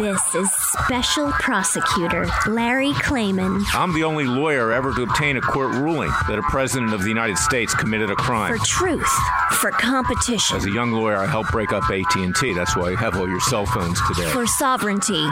This is Special Prosecutor Larry Klayman. I'm the only lawyer ever to obtain a court ruling that a president of the United States committed a crime. For truth, for competition. As a young lawyer, I helped break up AT&T. That's why you have all your cell phones today. For sovereignty,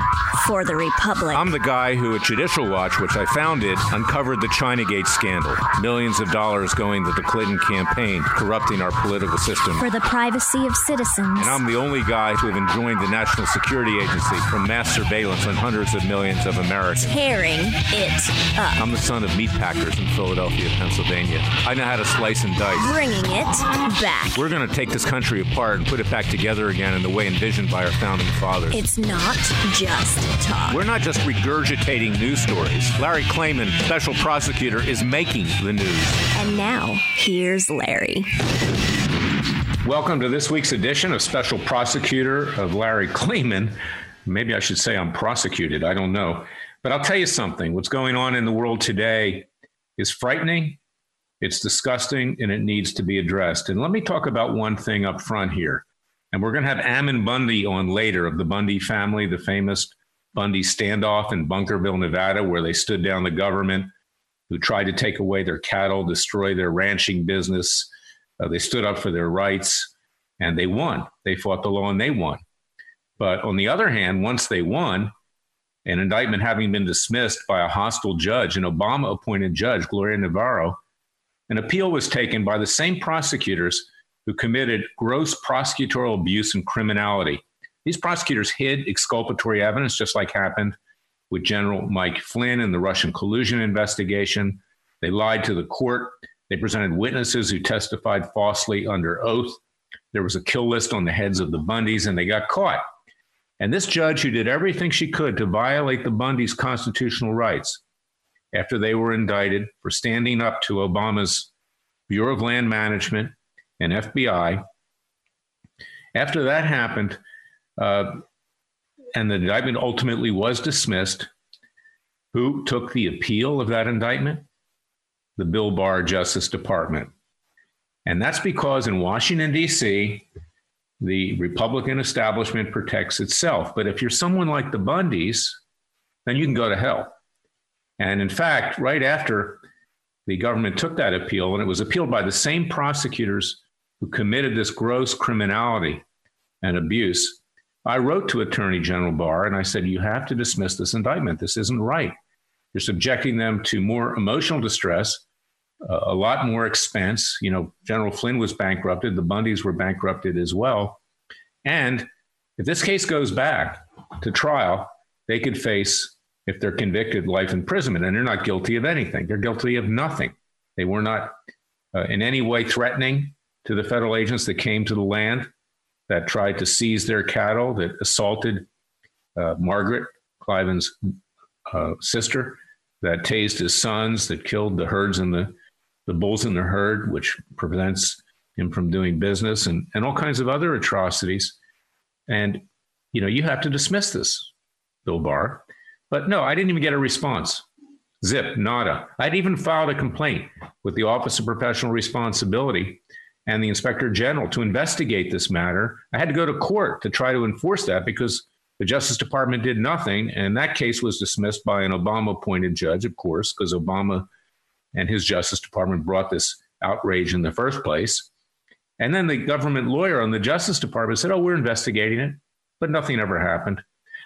for the republic. I'm the guy who at Judicial Watch, which I founded, uncovered the Chinagate scandal. Millions of dollars going to the Clinton campaign, corrupting our political system. For the privacy of citizens. And I'm the only guy to have enjoined the National Security Agency from mass surveillance on hundreds of millions of Americans. Tearing it up. I'm the son of meatpackers in Philadelphia, Pennsylvania. I know how to slice and dice. Bringing it back. We're going to take this country apart and put it back together again in the way envisioned by our founding fathers. It's not just talk. We're not just regurgitating news stories. Larry Klayman, special prosecutor, is making the news. And now, here's Larry. Welcome to this week's edition of Special Prosecutor of Larry Klayman. Maybe I should say I'm prosecuted. I don't know. But I'll tell you something. What's going on in the world today is frightening. It's disgusting, and it needs to be addressed. And let me talk about one thing up front here. And we're going to have Ammon Bundy on later of the Bundy family, the famous Bundy standoff in Bunkerville, Nevada, where they stood down the government who tried to take away their cattle, destroy their ranching business. They stood up for their rights, and they won. They fought the law, and they won. But on the other hand, once they won, an indictment having been dismissed by a hostile judge, an Obama-appointed judge, Gloria Navarro, an appeal was taken by the same prosecutors who committed gross prosecutorial abuse and criminality. These prosecutors hid exculpatory evidence, just like happened with General Mike Flynn in the Russian collusion investigation. They lied to the court. They presented witnesses who testified falsely under oath. There was a kill list on the heads of the Bundys, and they got caught. And this judge, who did everything she could to violate the Bundys' constitutional rights after they were indicted for standing up to Obama's Bureau of Land Management and FBI, after that happened, and the indictment ultimately was dismissed, who took the appeal of that indictment? The Bill Barr Justice Department. And that's because in Washington, D.C., the Republican establishment protects itself. But if you're someone like the Bundys, then you can go to hell. And in fact, right after the government took that appeal, and it was appealed by the same prosecutors who committed this gross criminality and abuse, I wrote to Attorney General Barr and I said, you have to dismiss this indictment. This isn't right. You're subjecting them to more emotional distress, a lot more expense. You know, General Flynn was bankrupted. The Bundys were bankrupted as well. And if this case goes back to trial, they could face, if they're convicted, life imprisonment. And they're not guilty of anything. They're guilty of nothing. They were not in any way threatening to the federal agents that came to the land, that tried to seize their cattle, that assaulted Margaret Cliven's sister that tased his sons, that killed the herds and the bulls in the herd, which prevents him from doing business, and all kinds of other atrocities. And, you know, you have to dismiss this, Bill Barr. But no, I didn't even get a response. Zip, nada. I'd even filed a complaint with the Office of Professional Responsibility and the Inspector General to investigate this matter. I had to go to court to try to enforce that because the Justice Department did nothing. And that case was dismissed by an Obama-appointed judge, of course, because Obama and his Justice Department brought this outrage in the first place. And then the government lawyer on the Justice Department said, oh, we're investigating it, but nothing ever happened.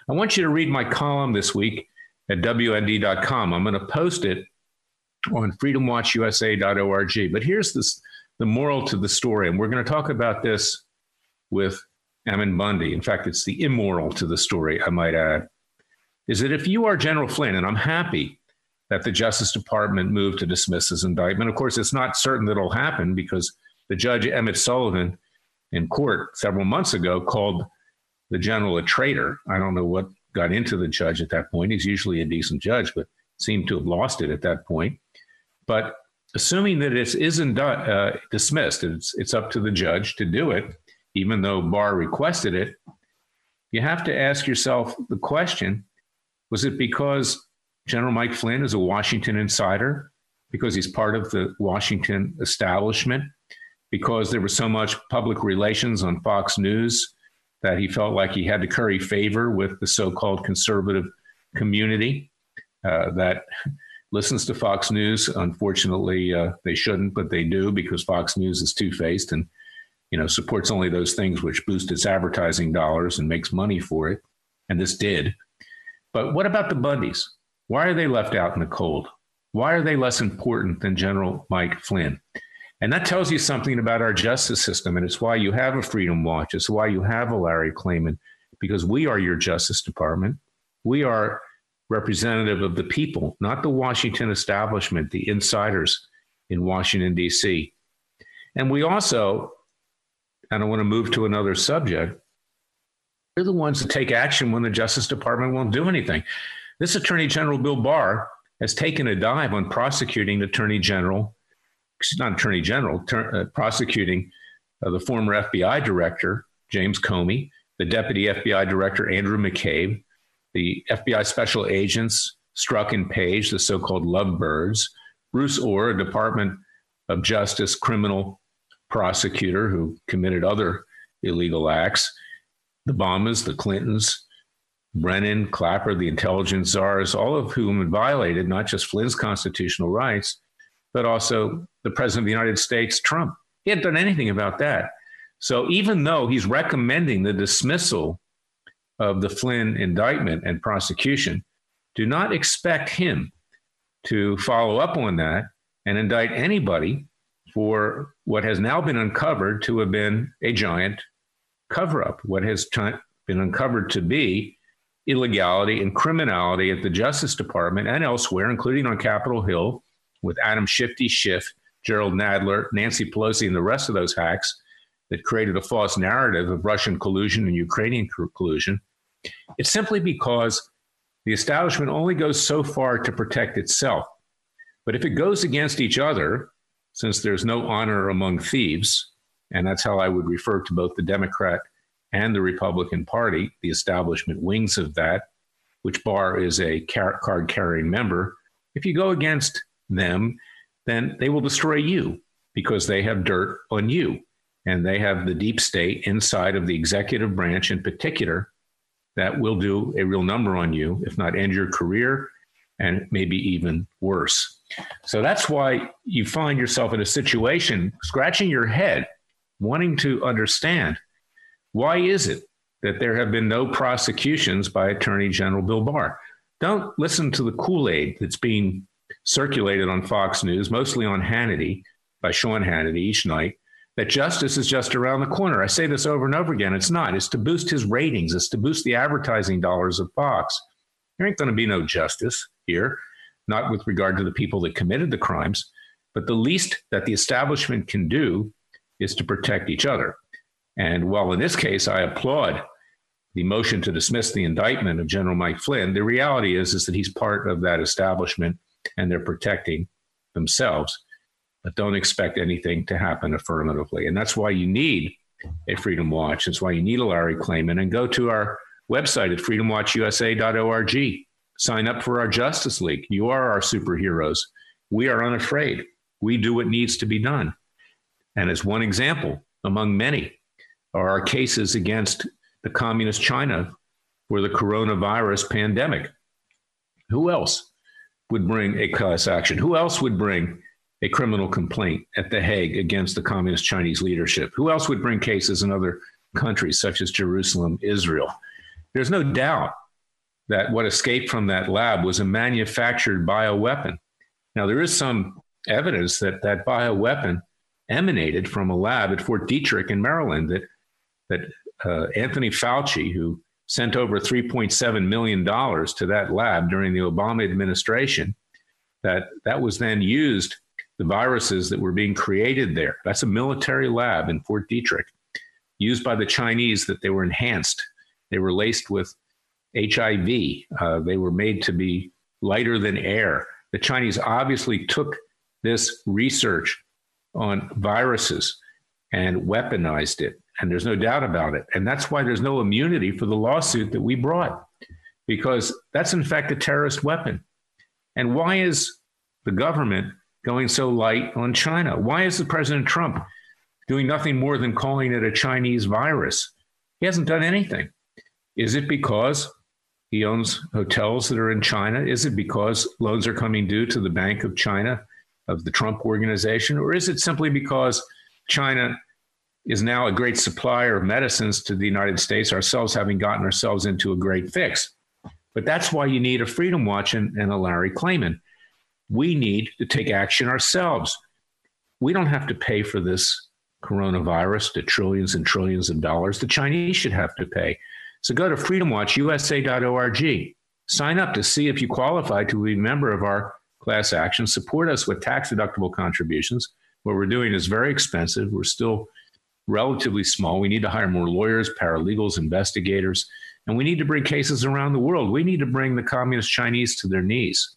I want you to read my column this week at WND.com. I'm going to post it on FreedomWatchUSA.org. But here's this, the moral to the story. And we're going to talk about this with Ammon Bundy. In fact, it's the immoral to the story, I might add, is that if you are General Flynn, and I'm happy that the Justice Department moved to dismiss his indictment. Of course, it's not certain that it'll happen because the judge, Emmett Sullivan, in court several months ago called the general a traitor. I don't know what got into the judge at that point. He's usually a decent judge, but seemed to have lost it at that point. But assuming that it isn't dismissed, it's up to the judge to do it, even though Barr requested it, you have to ask yourself the question, was it because General Mike Flynn is a Washington insider, because he's part of the Washington establishment, because there was so much public relations on Fox News that he felt like he had to curry favor with the so-called conservative community that listens to Fox News. Unfortunately, they shouldn't, but they do because Fox News is two-faced and, you know, supports only those things which boost its advertising dollars and makes money for it. And this did. But what about the Bundys? Why are they left out in the cold? Why are they less important than General Mike Flynn? And that tells you something about our justice system. And it's why you have a Freedom Watch. It's why you have a Larry Klayman, because we are your Justice Department. We are representative of the people, not the Washington establishment, the insiders in Washington, D.C. And we also, and I want to move to another subject, we're the ones that take action when the Justice Department won't do anything. This Attorney General Bill Barr has taken a dive on prosecuting the former FBI director, James Comey, the deputy FBI director, Andrew McCabe, the FBI special agents, Strzok and Page, the so-called lovebirds, Bruce Orr, a Department of Justice criminal prosecutor who committed other illegal acts, the Obamas, the Clintons, Brennan, Clapper, the intelligence czars, all of whom violated not just Flynn's constitutional rights, but also the president of the United States, Trump. He hadn't done anything about that. So even though he's recommending the dismissal of the Flynn indictment and prosecution, do not expect him to follow up on that and indict anybody for what has now been uncovered to have been a giant cover-up, what has been uncovered to be illegality and criminality at the Justice Department and elsewhere, including on Capitol Hill, with Adam Shifty Schiff, Gerald Nadler, Nancy Pelosi, and the rest of those hacks that created a false narrative of Russian collusion and Ukrainian collusion. It's simply because the establishment only goes so far to protect itself. But if it goes against each other, since there's no honor among thieves, and that's how I would refer to both the Democrat and the Republican Party, the establishment wings of that, which Barr is a card-carrying member, if you go against them, then they will destroy you because they have dirt on you. And they have the deep state inside of the executive branch in particular that will do a real number on you, if not end your career, and maybe even worse. So that's why you find yourself in a situation, scratching your head, wanting to understand, why is it that there have been no prosecutions by Attorney General Bill Barr? Don't listen to the Kool-Aid that's being circulated on Fox News, mostly on Hannity, by Sean Hannity each night, that justice is just around the corner. I say this over and over again. It's not. It's to boost his ratings. It's to boost the advertising dollars of Fox. There ain't going to be no justice here, not with regard to the people that committed the crimes, but the least that the establishment can do is to protect each other. And while in this case, I applaud the motion to dismiss the indictment of General Mike Flynn, the reality is that he's part of that establishment and they're protecting themselves. But don't expect anything to happen affirmatively. And that's why you need a Freedom Watch. That's why you need a Larry Klayman. And go to our website at FreedomWatchUSA.org. Sign up for our Justice League. You are our superheroes. We are unafraid. We do what needs to be done. And as one example among many are our cases against the communist China for the coronavirus pandemic. Who else would bring a class action? Who else would bring a criminal complaint at The Hague against the communist Chinese leadership? Who else would bring cases in other countries such as Jerusalem, Israel? There's no doubt that what escaped from that lab was a manufactured bioweapon. Now, there is some evidence that that bioweapon emanated from a lab at Fort Detrick in Maryland that Anthony Fauci, who sent over $3.7 million to that lab during the Obama administration, that was then used, the viruses that were being created there. That's a military lab in Fort Detrick, used by the Chinese, that they were enhanced. They were laced with HIV. They were made to be lighter than air. The Chinese obviously took this research on viruses and weaponized it. And there's no doubt about it. And that's why there's no immunity for the lawsuit that we brought, because that's, in fact, a terrorist weapon. And why is the government going so light on China? Why is President Trump doing nothing more than calling it a Chinese virus? He hasn't done anything. Is it because he owns hotels that are in China? Is it because loans are coming due to the Bank of China, of the Trump organization? Or is it simply because China is now a great supplier of medicines to the United States, ourselves having gotten ourselves into a great fix? But that's why you need a Freedom Watch and a Larry Klayman. We need to take action ourselves. We don't have to pay for this coronavirus, the trillions and trillions of dollars. The Chinese should have to pay. So go to FreedomWatchUSA.org. Sign up to see if you qualify to be a member of our class action. Support us with tax-deductible contributions. What we're doing is very expensive. We're still relatively small. We need to hire more lawyers, paralegals, investigators, and we need to bring cases around the world. We need to bring the communist Chinese to their knees,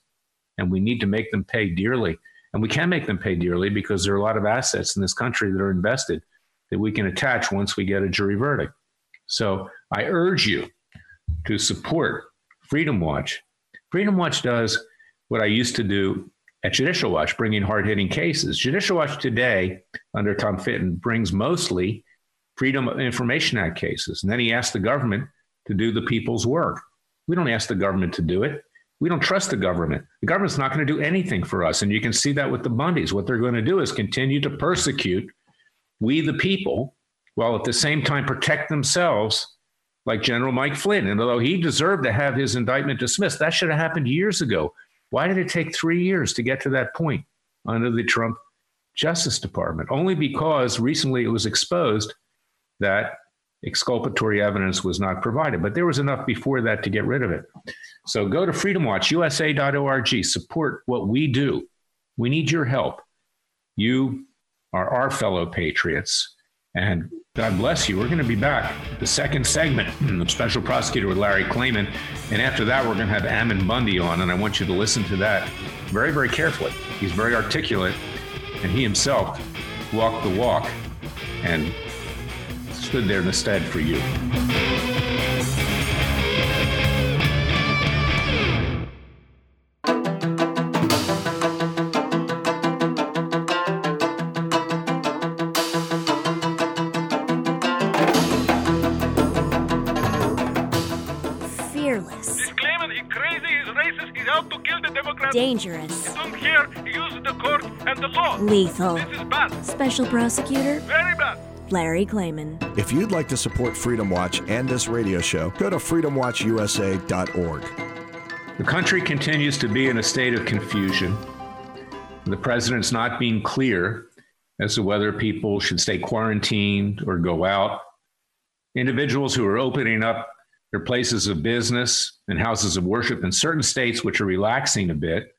and we need to make them pay dearly. And we can make them pay dearly because there are a lot of assets in this country that are invested that we can attach once we get a jury verdict. So I urge you to support Freedom Watch. Freedom Watch does what I used to do at Judicial Watch, bringing hard-hitting cases. Judicial Watch today, under Tom Fitton, brings mostly Freedom of Information Act cases. And then he asked the government to do the people's work. We don't ask the government to do it. We don't trust the government. The government's not going to do anything for us. And you can see that with the Bundys. What they're going to do is continue to persecute we, the people, while at the same time protect themselves, like General Mike Flynn. And although he deserved to have his indictment dismissed, that should have happened years ago. Why did it take 3 years to get to that point under the Trump Justice Department? Only because recently it was exposed that exculpatory evidence was not provided, but there was enough before that to get rid of it. So go to FreedomWatchUSA.org, support what we do. We need your help. You are our fellow patriots, and God bless you. We're going to be back the second segment of Special Prosecutor with Larry Klayman. And after that, we're going to have Ammon Bundy on. And I want you to listen to that very, very carefully. He's very articulate. And he himself walked the walk and stood there in the stead for you. Dangerous. I don't care. Use the court and the law. Lethal. This is bad. Special Prosecutor. Very bad. Larry Klayman. If you'd like to support Freedom Watch and this radio show, go to FreedomWatchUSA.org. The country continues to be in a state of confusion. The president's not being clear as to whether people should stay quarantined or go out. Individuals who are opening up their places of business and houses of worship in certain states, which are relaxing a bit,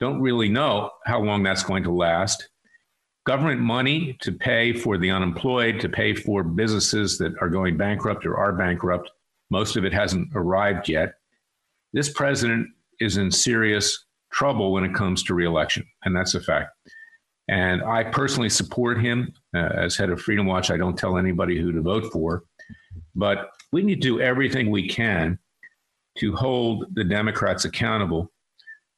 don't really know how long that's going to last. Government money to pay for the unemployed, to pay for businesses that are going bankrupt or are bankrupt, Most of it hasn't arrived yet. This president is in serious trouble when it comes to reelection, and that's a fact. And I personally support him as head of Freedom Watch. I don't tell anybody who to vote for, but we need to do everything we can to hold the Democrats accountable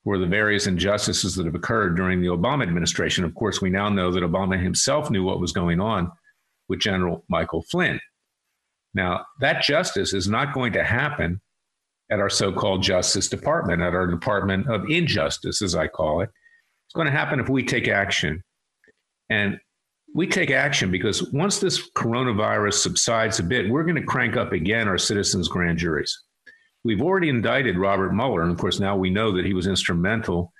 for the various injustices that have occurred during the Obama administration. Of course, we now know that Obama himself knew what was going on with General Michael Flynn. Now, that justice is not going to happen at our so-called Justice Department, at our Department of Injustice, as I call it. It's going to happen if we take action. And we take action because once this coronavirus subsides a bit, we're going to crank up again our citizens' grand juries. We've already indicted Robert Mueller, and of course now we know that he was instrumental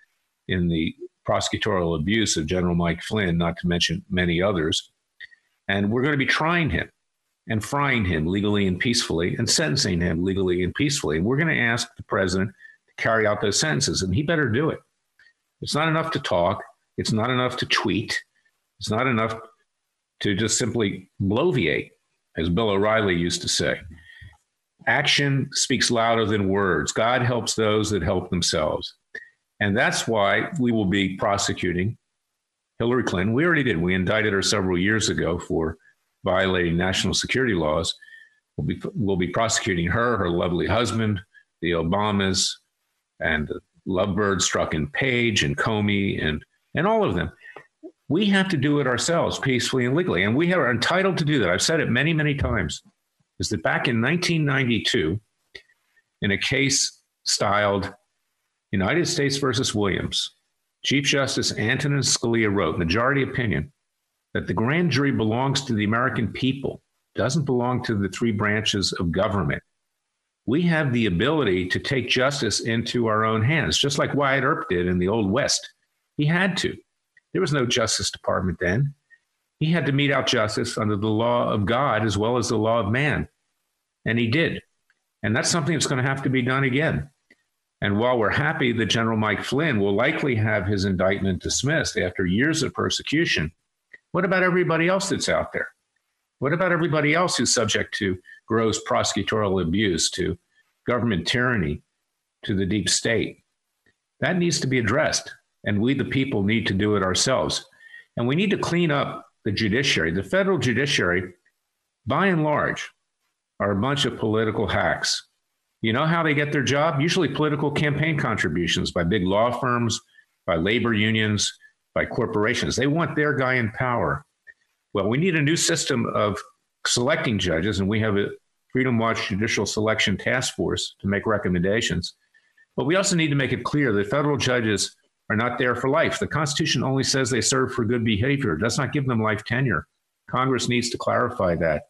in the prosecutorial abuse of General Mike Flynn, not to mention many others. And we're going to be trying him and frying him legally and peacefully and sentencing him legally and peacefully. And we're going to ask the president to carry out those sentences, and he better do it. It's not enough to talk. It's not enough to tweet. It's not enough to just simply bloviate, as Bill O'Reilly used to say. Action speaks louder than words. God helps those that help themselves. And that's why we will be prosecuting Hillary Clinton. We already did. We indicted her several years ago for violating national security laws. We'll be prosecuting her, her lovely husband, the Obamas, and the Lovebird Strzok and Page and Comey and all of them. We have to do it ourselves peacefully and legally, and we are entitled to do that. I've said it many, many times, is that back in 1992, in a case styled United States versus Williams, Chief Justice Antonin Scalia wrote, majority opinion, that the grand jury belongs to the American people, doesn't belong to the three branches of government. We have the ability to take justice into our own hands, just like Wyatt Earp did in the Old West. He had to. There was no Justice Department then. He had to mete out justice under the law of God as well as the law of man. And he did. And that's something that's going to have to be done again. And while we're happy that General Mike Flynn will likely have his indictment dismissed after years of persecution, what about everybody else that's out there? What about everybody else who's subject to gross prosecutorial abuse, to government tyranny, to the deep state? That needs to be addressed, and we, the people, need to do it ourselves. And we need to clean up the judiciary. The federal judiciary, by and large, are a bunch of political hacks. You know how they get their job? Usually political campaign contributions by big law firms, by labor unions, by corporations. They want their guy in power. Well, we need a new system of selecting judges, and we have a Freedom Watch Judicial Selection Task Force to make recommendations. But we also need to make it clear that federal judges are not there for life. The Constitution only says they serve for good behavior. It does not give them life tenure. Congress needs to clarify that.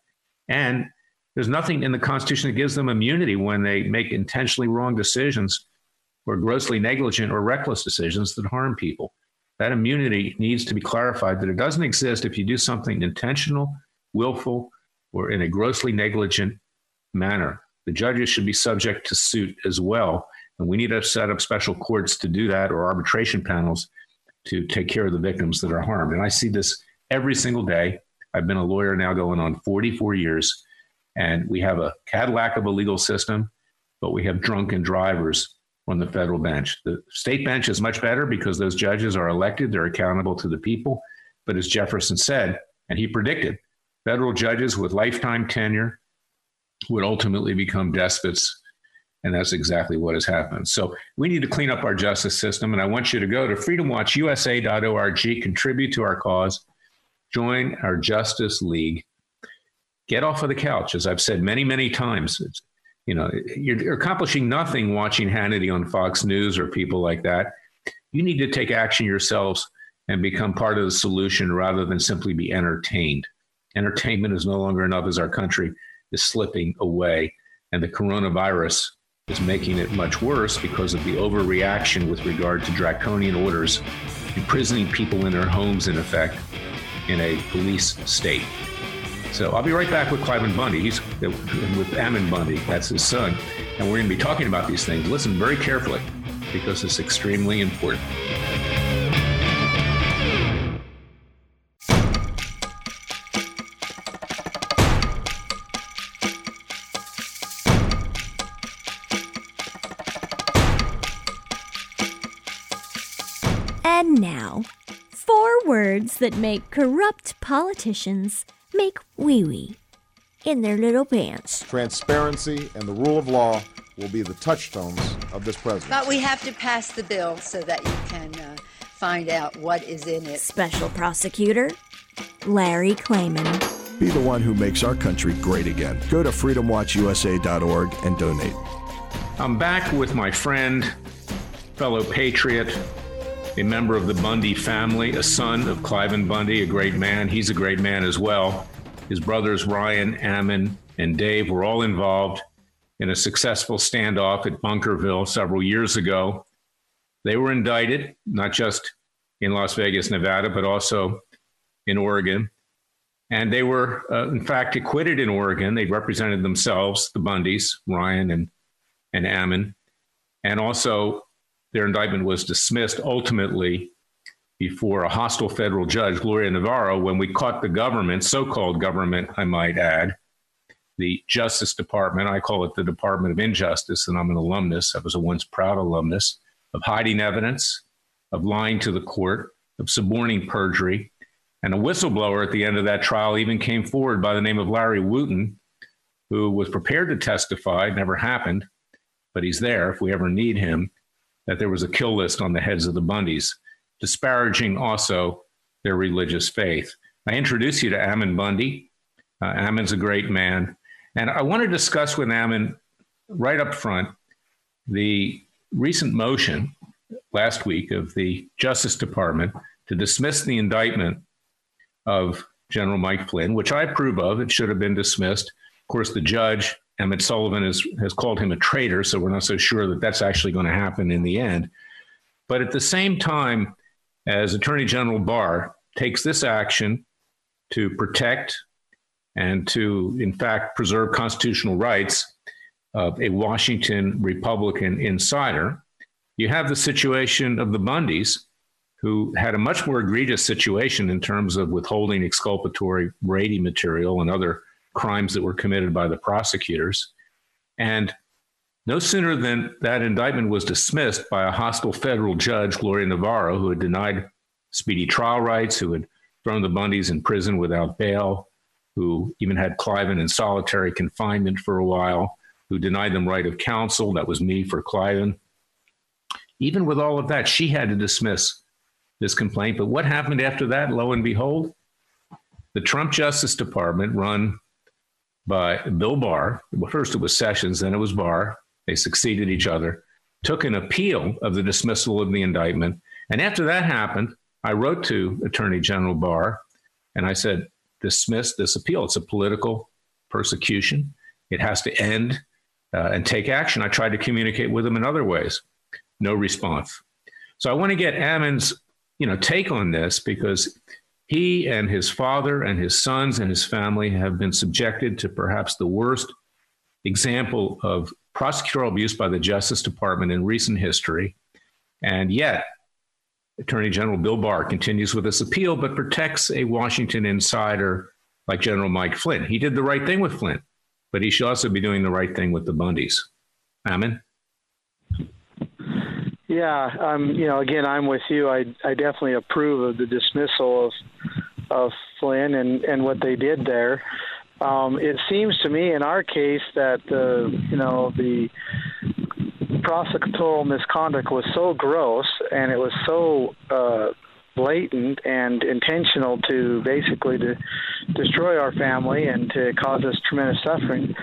And there's nothing in the Constitution that gives them immunity when they make intentionally wrong decisions or grossly negligent or reckless decisions that harm people. That immunity needs to be clarified, that it doesn't exist if you do something intentional, willful, or in a grossly negligent manner. The judges should be subject to suit as well. And we need to set up special courts to do that, or arbitration panels to take care of the victims that are harmed. And I see this every single day. I've been a lawyer now going on 44 years, and we have a Cadillac of a legal system, but we have drunken drivers on the federal bench. The state bench is much better because those judges are elected. They're accountable to the people. But as Jefferson said, and he predicted, federal judges with lifetime tenure would ultimately become despots. And that's exactly what has happened. So we need to clean up our justice system. And I want you to go to FreedomWatchUSA.org, contribute to our cause, join our Justice League, get off of the couch. As I've said many, many times, you're accomplishing nothing watching Hannity on Fox News or people like that. You need to take action yourselves and become part of the solution rather than simply be entertained. Entertainment is no longer enough as our country is slipping away. And the coronavirus is making it much worse because of the overreaction with regard to draconian orders, imprisoning people in their homes, in effect, in a police state. So I'll be right back with Cliven Bundy. He's with Ammon Bundy. That's his son. And we're going to be talking about these things. Listen very carefully because it's extremely important. And now, 4 words that make corrupt politicians make wee-wee in their little pants. Transparency and the rule of law will be the touchstones of this presidency. But we have to pass the bill so that you can find out what is in it. Special Prosecutor Larry Klayman. Be the one who makes our country great again. Go to FreedomWatchUSA.org and donate. I'm back with my friend, fellow patriot, a member of the Bundy family, a son of Cliven Bundy, a great man. He's a great man as well. His brothers, Ryan, Ammon, and Dave, were all involved in a successful standoff at Bunkerville several years ago. They were indicted, not just in Las Vegas, Nevada, but also in Oregon. And they were, in fact, acquitted in Oregon. They represented themselves, the Bundys, Ryan and Ammon. And also, their indictment was dismissed ultimately before a hostile federal judge, Gloria Navarro, when we caught the government, so-called government, I might add, the Justice Department, I call it the Department of Injustice, and I'm an alumnus, I was a once proud alumnus, of hiding evidence, of lying to the court, of suborning perjury. And a whistleblower at the end of that trial even came forward by the name of Larry Wooten, who was prepared to testify, never happened, but he's there if we ever need him, that there was a kill list on the heads of the Bundys, disparaging also their religious faith. I introduce you to Ammon Bundy. Ammon's a great man. And I want to discuss with Ammon right up front the recent motion last week of the Justice Department to dismiss the indictment of General Mike Flynn, which I approve of. It should have been dismissed. Of course, the judge, Emmett Sullivan, has called him a traitor, so we're not so sure that that's actually going to happen in the end. But at the same time, as Attorney General Barr takes this action to protect and to, in fact, preserve constitutional rights of a Washington Republican insider, you have the situation of the Bundys, who had a much more egregious situation in terms of withholding exculpatory Brady material and other crimes that were committed by the prosecutors. And no sooner than that indictment was dismissed by a hostile federal judge, Gloria Navarro, who had denied speedy trial rights, who had thrown the Bundys in prison without bail, who even had Cliven in solitary confinement for a while, who denied them right of counsel. That was me for Cliven. Even with all of that, she had to dismiss this complaint. But what happened after that? Lo and behold, the Trump Justice Department, run by Bill Barr, well, first it was Sessions, then it was Barr, they succeeded each other, took an appeal of the dismissal of the indictment. And after that happened, I wrote to Attorney General Barr and I said, dismiss this appeal. It's a political persecution. It has to end and take action. I tried to communicate with him in other ways. No response. So I want to get Ammon's, take on this, because he and his father and his sons and his family have been subjected to perhaps the worst example of prosecutorial abuse by the Justice Department in recent history. And yet, Attorney General Bill Barr continues with this appeal, but protects a Washington insider like General Mike Flynn. He did the right thing with Flynn, but he should also be doing the right thing with the Bundys. Ammon? Yeah, again, I'm with you. I definitely approve of the dismissal of Flynn and what they did there. It seems to me in our case that the prosecutorial misconduct was so gross and it was so blatant and intentional to basically to destroy our family and to cause us tremendous suffering.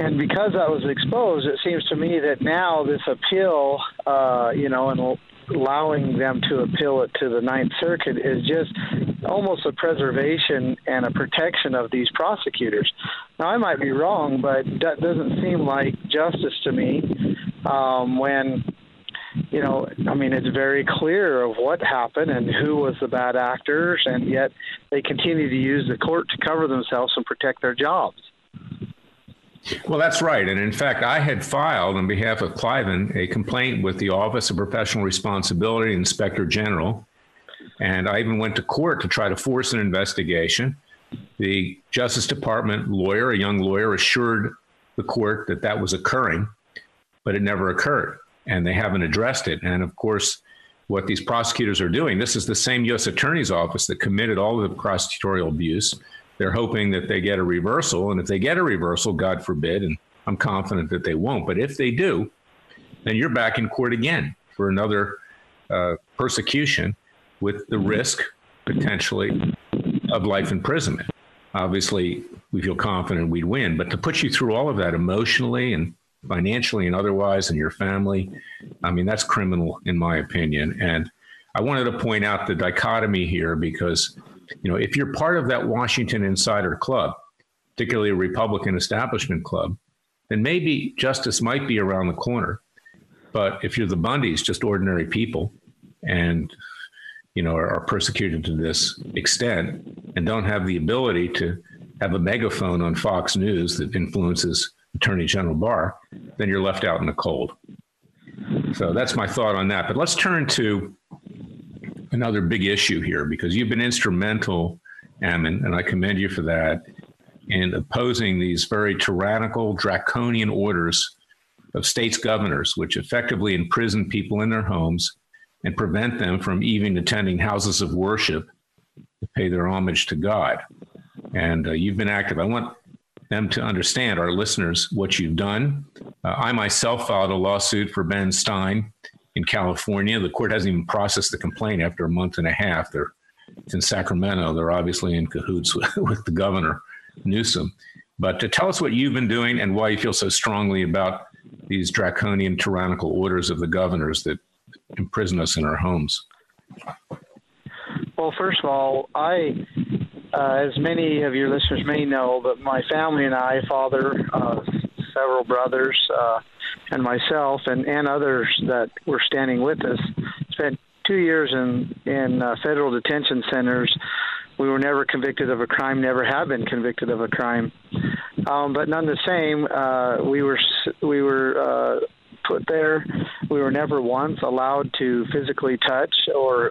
And because that was exposed, it seems to me that now this appeal, and allowing them to appeal it to the Ninth Circuit is just almost a preservation and a protection of these prosecutors. Now, I might be wrong, but that doesn't seem like justice to me when, it's very clear of what happened and who was the bad actors, and yet they continue to use the court to cover themselves and protect their jobs. Well, that's right. And in fact, I had filed on behalf of Cliven a complaint with the Office of Professional Responsibility, Inspector General. And I even went to court to try to force an investigation. The Justice Department lawyer, a young lawyer, assured the court that that was occurring, but it never occurred. And they haven't addressed it. And of course, what these prosecutors are doing. This is the same U.S. Attorney's Office that committed all of the prosecutorial abuse. They're hoping that they get a reversal. And if they get a reversal, God forbid, and I'm confident that they won't. But if they do, then you're back in court again for another persecution with the risk potentially of life imprisonment. Obviously, we feel confident we'd win. But to put you through all of that emotionally and financially and otherwise, and your family, I mean, that's criminal, in my opinion. And I wanted to point out the dichotomy here because, you know, if you're part of that Washington insider club, particularly a Republican establishment club, then maybe justice might be around the corner. But if you're the Bundys, just ordinary people, and, you know, are persecuted to this extent and don't have the ability to have a megaphone on Fox News that influences Attorney General Barr, then you're left out in the cold. So that's my thought on that. But let's turn to another big issue here, because you've been instrumental, Ammon, and I commend you for that, in opposing these very tyrannical, draconian orders of states' governors, which effectively imprison people in their homes and prevent them from even attending houses of worship to pay their homage to God. And you've been active. I want them to understand, our listeners, what you've done. I myself filed a lawsuit for Ben Stein in California. The court hasn't even processed the complaint after a month and a half. It's in Sacramento. They're obviously in cahoots with the governor, Newsom. But to tell us what you've been doing and why you feel so strongly about these draconian, tyrannical orders of the governors that imprison us in our homes. Well, first of all, as many of your listeners may know, but my family and I, father, several brothers, and myself and others that were standing with us, spent 2 years in federal detention centers. We were never convicted of a crime, never have been convicted of a crime. But none the same, we were put there. We were never once allowed to physically touch or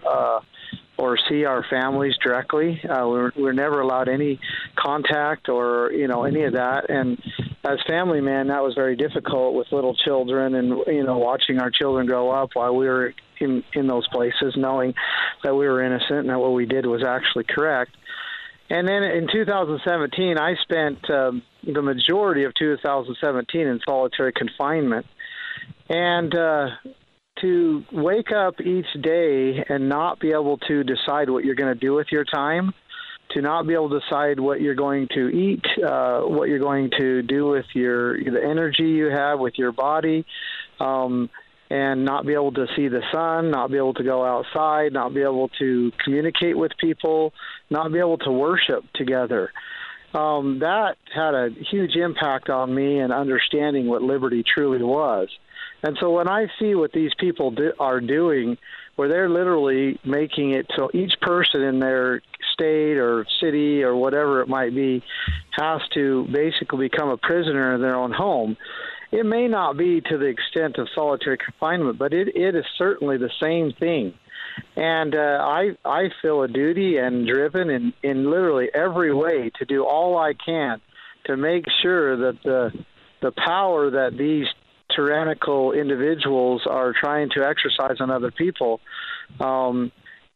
see our families directly. We were never allowed any contact or, you know, any of that. And as family men, that was very difficult with little children and, you know, watching our children grow up while we were in those places, knowing that we were innocent and that what we did was actually correct. And then in 2017, I spent the majority of 2017 in solitary confinement. And to wake up each day and not be able to decide what you're going to do with your time, to not be able to decide what you're going to eat, what you're going to do with the energy you have with your body, and not be able to see the sun, not be able to go outside, not be able to communicate with people, not be able to worship together. That had a huge impact on me and understanding what liberty truly was. And so when I see what these people are doing, where they're literally making it so each person in their state or city or whatever it might be has to basically become a prisoner in their own home, it may not be to the extent of solitary confinement, but it is certainly the same thing. And I feel a duty and driven in literally every way to do all I can to make sure that the power that these tyrannical individuals are trying to exercise on other people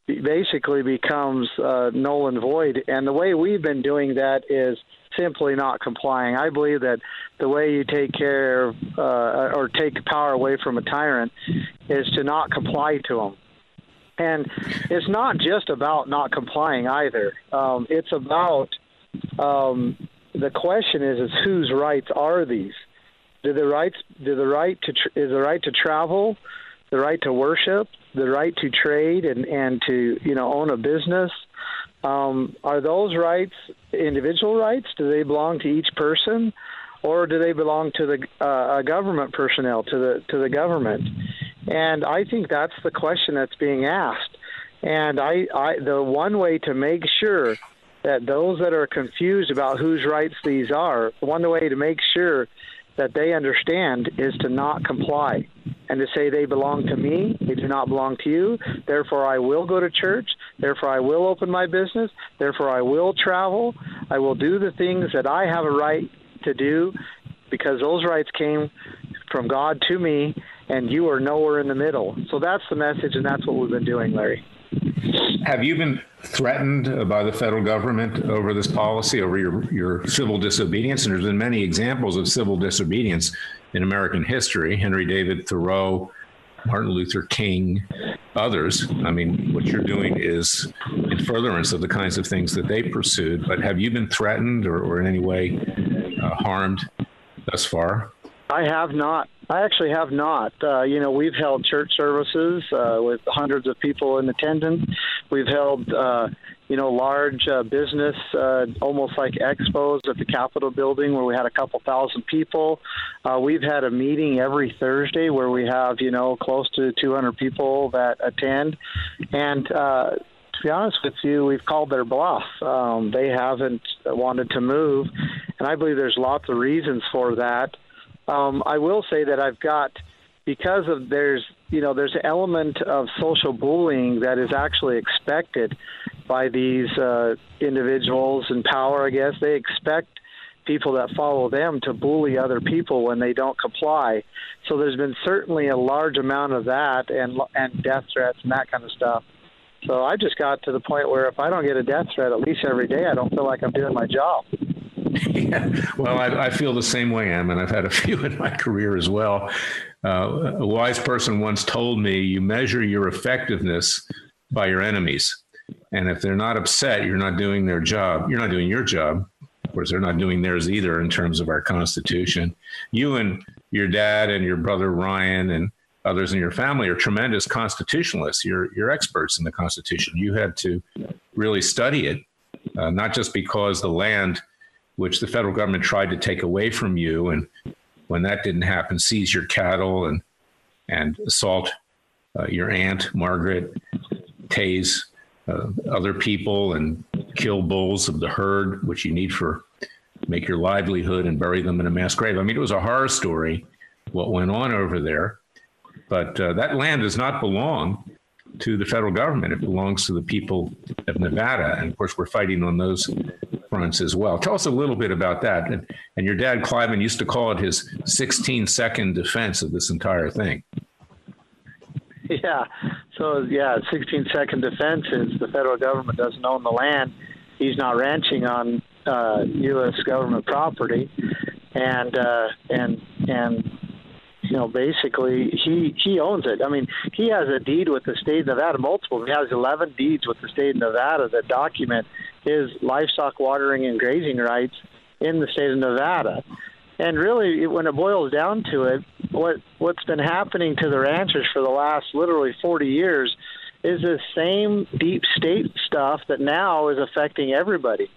basically becomes null and void. And the way we've been doing that is simply not complying. I believe that the way you take care of or take power away from a tyrant is to not comply to them. And it's not just about not complying either. It's about the question is whose rights are these? Is the right to travel, the right to worship, the right to trade and to, you know, own a business? Are those rights individual rights? Do they belong to each person, or do they belong to the government personnel, to the government? And I think that's the question that's being asked. And I the one way to make sure that those that are confused about whose rights these are, one way to make sure that they understand is to not comply and to say they belong to me, they do not belong to you, therefore I will go to church, therefore I will open my business, therefore I will travel, I will do the things that I have a right to do because those rights came from God to me, and you are nowhere in the middle. So that's the message, and that's what we've been doing, Larry. Have you been threatened by the federal government over this policy, over your civil disobedience? And there's been many examples of civil disobedience in American history, Henry David Thoreau, Martin Luther King, others. I mean, what you're doing is in furtherance of the kinds of things that they pursued. But have you been threatened or in any way harmed thus far? I have not. I actually have not. We've held church services with hundreds of people in attendance. We've held, large business, almost like expos at the Capitol building where we had a couple thousand people. We've had a meeting every Thursday where we have, close to 200 people that attend. And to be honest with you, we've called their bluff. They haven't wanted to move. And I believe there's lots of reasons for that. I will say that I've got, because of there's an element of social bullying that is actually expected by these individuals in power, I guess. They expect people that follow them to bully other people when they don't comply. So there's been certainly a large amount of that and death threats and that kind of stuff. So I just got to the point where if I don't get a death threat at least every day, I don't feel like I'm doing my job. Yeah. Well, I feel the same way, Ammon. I've had a few in my career as well. A wise person once told me, you measure your effectiveness by your enemies. And if they're not upset, you're not doing their job. You're not doing your job. Of course, they're not doing theirs either in terms of our Constitution. You and your dad and your brother Ryan and others in your family are tremendous constitutionalists. You're experts in the Constitution. You had to really study it, not just because the land which the federal government tried to take away from you, and when that didn't happen, seize your cattle and assault your aunt, Margaret, tase other people, and kill bulls of the herd, which you need for make your livelihood, and bury them in a mass grave. I mean, it was a horror story, what went on over there. But that land does not belong to the federal government. It belongs to the people of Nevada. And of course, we're fighting on those fronts as well. Tell us a little bit about that. And your dad, Cliven, used to call it his 16-second defense of this entire thing. Yeah. So, 16-second defense is the federal government doesn't own the land. He's not ranching on U.S. government property. And basically, he owns it. I mean, he has a deed with the state of Nevada, multiple. He has 11 deeds with the state of Nevada that document his livestock watering and grazing rights in the state of Nevada. And really, when it boils down to it, what's been happening to the ranchers for the last literally 40 years is the same deep state stuff that now is affecting everybody.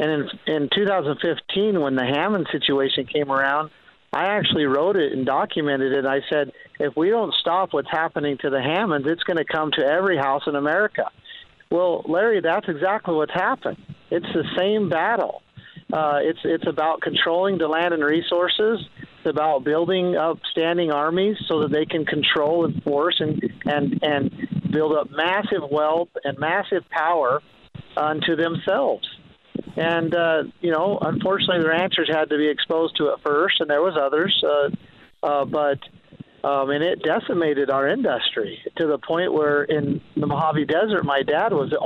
And in 2015, when the Hammond situation came around, I actually wrote it and documented it. I said, if we don't stop what's happening to the Hammonds, it's going to come to every house in America. Well, Larry, that's exactly what's happened. It's the same battle. It's about controlling the land and resources. It's about building up standing armies so that they can control and force and build up massive wealth and massive power unto themselves. And, unfortunately, the ranchers had to be exposed to it first, and there was others. But it decimated our industry to the point where in the Mojave Desert, my dad was the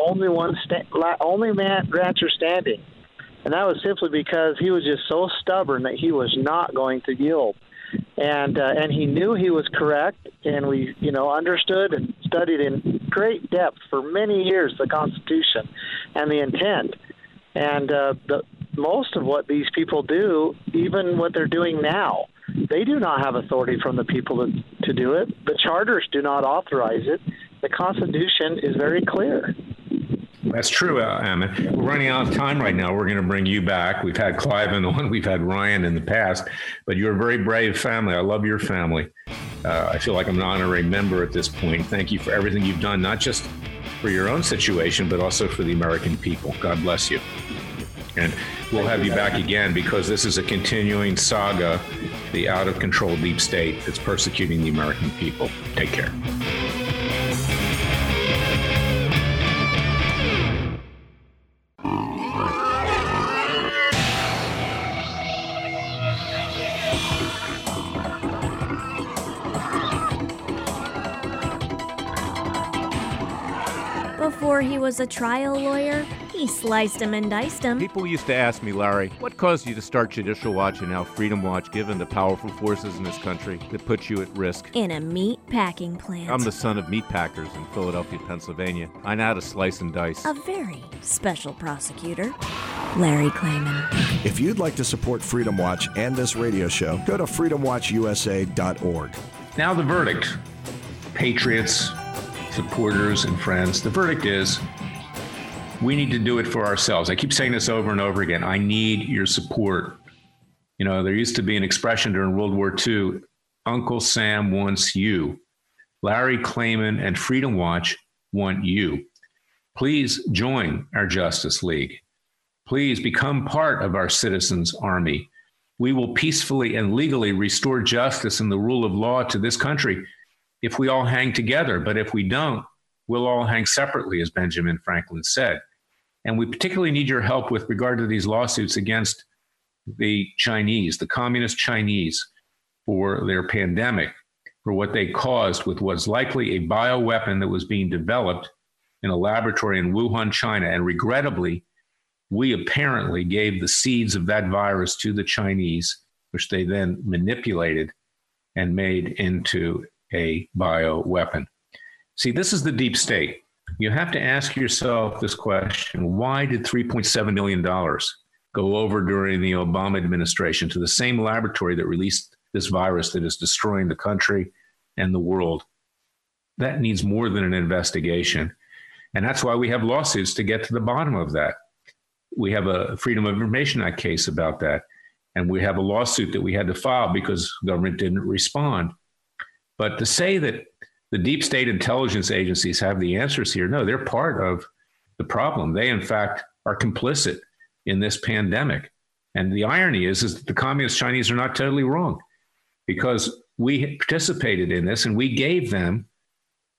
only rancher standing. And that was simply because he was just so stubborn that he was not going to yield. And he knew he was correct, and we, understood and studied in great depth for many years the Constitution and the intent. And most of what these people do, even what they're doing now, they do not have authority from the people to do it. The charters do not authorize it. The Constitution is very clear. That's true, Ammon. We're running out of time right now. We're going to bring you back. We've had Cliven on. We've had Ryan in the past. But you're a very brave family. I love your family. I feel like I'm an honorary member at this point. Thank you for everything you've done, not just for your own situation, but also for the American people. God bless you. And we'll have you back again, because this is a continuing saga, the out-of-control deep state that's persecuting the American people. Take care. Before he was a trial lawyer, he sliced him and diced him. People used to ask me, Larry, what caused you to start Judicial Watch and now Freedom Watch, given the powerful forces in this country that put you at risk? In a meat packing plant. I'm the son of meat packers in Philadelphia, Pennsylvania. I know how to slice and dice. A very special prosecutor, Larry Klayman. If you'd like to support Freedom Watch and this radio show, go to FreedomWatchUSA.org. Now the verdict. Patriots, supporters, and friends, the verdict is we need to do it for ourselves. I keep saying this over and over again. I need your support. You know, there used to be an expression during World War II, Uncle Sam wants you. Larry Klayman and Freedom Watch want you. Please join our Justice League. Please become part of our Citizens Army. We will peacefully and legally restore justice and the rule of law to this country if we all hang together. But if we don't, we'll all hang separately, as Benjamin Franklin said. And we particularly need your help with regard to these lawsuits against the Chinese, the communist Chinese, for their pandemic, for what they caused with what's likely a bioweapon that was being developed in a laboratory in Wuhan, China. And regrettably, we apparently gave the seeds of that virus to the Chinese, which they then manipulated and made into a bioweapon. See, this is the deep state. You have to ask yourself this question. Why did $3.7 million go over during the Obama administration to the same laboratory that released this virus that is destroying the country and the world? That needs more than an investigation. And that's why we have lawsuits to get to the bottom of that. We have a Freedom of Information Act case about that. And we have a lawsuit that we had to file because government didn't respond. But to say that the deep state intelligence agencies have the answers here, no, they're part of the problem. They, in fact, are complicit in this pandemic. And the irony is that the communist Chinese are not totally wrong, because we participated in this and we gave them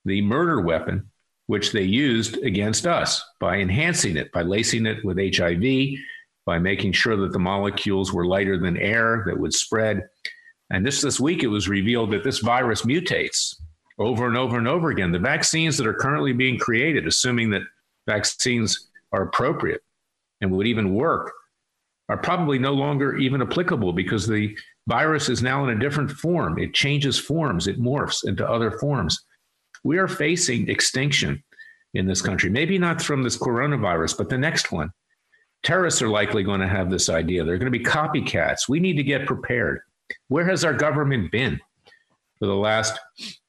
the murder weapon, which they used against us by enhancing it, by lacing it with HIV, by making sure that the molecules were lighter than air that would spread. And this week, it was revealed that this virus mutates over and over and over again. The vaccines that are currently being created, assuming that vaccines are appropriate and would even work, are probably no longer even applicable because the virus is now in a different form. It changes forms. It morphs into other forms. We are facing extinction in this country, maybe not from this coronavirus, but the next one. Terrorists are likely going to have this idea. They're going to be copycats. We need to get prepared. Where has our government been for the last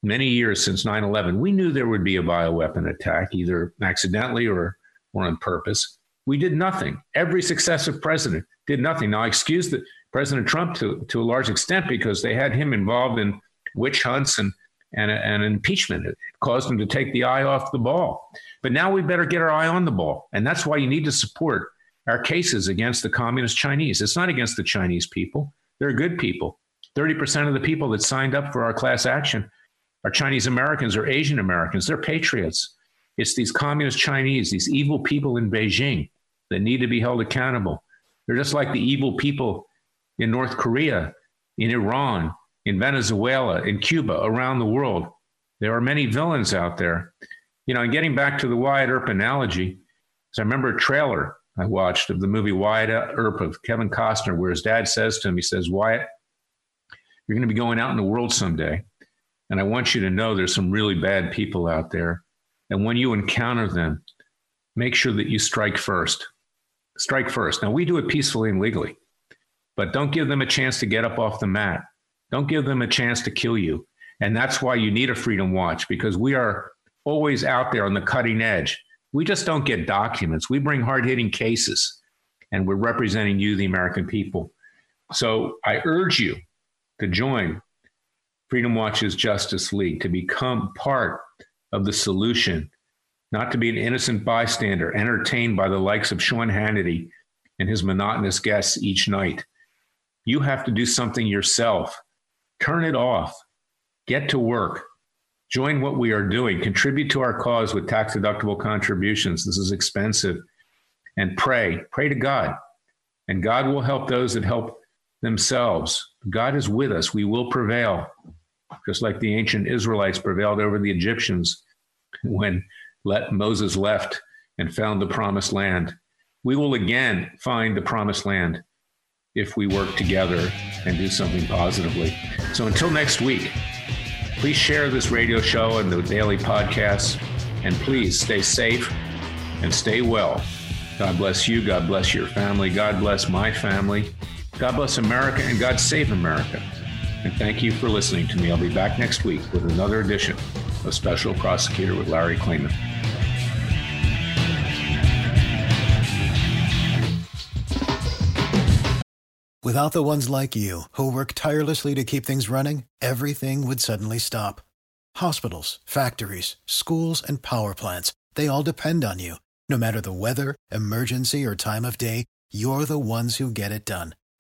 many years since 9/11? We knew there would be a bioweapon attack, either accidentally or on purpose. We did nothing. Every successive president did nothing. Now, I excuse President Trump to a large extent because they had him involved in witch hunts and impeachment. It caused him to take the eye off the ball. But now we better get our eye on the ball. And that's why you need to support our cases against the communist Chinese. It's not against the Chinese people. They're good people. 30% of the people that signed up for our class action are Chinese Americans or Asian Americans. They're patriots. It's these communist Chinese, these evil people in Beijing that need to be held accountable. They're just like the evil people in North Korea, in Iran, in Venezuela, in Cuba, around the world. There are many villains out there. You know, and getting back to the Wyatt Earp analogy, because I remember a trailer I watched of the movie Wyatt Earp of Kevin Costner, where his dad says to him, he says, Wyatt, you're going to be going out in the world someday. And I want you to know there's some really bad people out there. And when you encounter them, make sure that you strike first. Strike first. Now, we do it peacefully and legally, but don't give them a chance to get up off the mat. Don't give them a chance to kill you. And that's why you need a Freedom Watch, because we are always out there on the cutting edge. We just don't get documents. We bring hard-hitting cases, and we're representing you, the American people. So I urge you to join Freedom Watch's Justice League, to become part of the solution, not to be an innocent bystander entertained by the likes of Sean Hannity and his monotonous guests each night. You have to do something yourself. Turn it off. Get to work. Join what we are doing. Contribute to our cause with tax-deductible contributions. This is expensive. And pray. Pray to God. And God will help those that help themselves. God is with us. We will prevail, just like the ancient Israelites prevailed over the Egyptians when Moses left and found the promised land. We will again find the promised land if we work together and do something positively. So until next week, please share this radio show and the daily podcasts, and please stay safe and stay well. God bless you. God bless your family. God bless my family. God bless America, and God save America. And thank you for listening to me. I'll be back next week with another edition of Special Prosecutor with Larry Klayman. Without the ones like you, who work tirelessly to keep things running, everything would suddenly stop. Hospitals, factories, schools, and power plants, they all depend on you. No matter the weather, emergency, or time of day, you're the ones who get it done.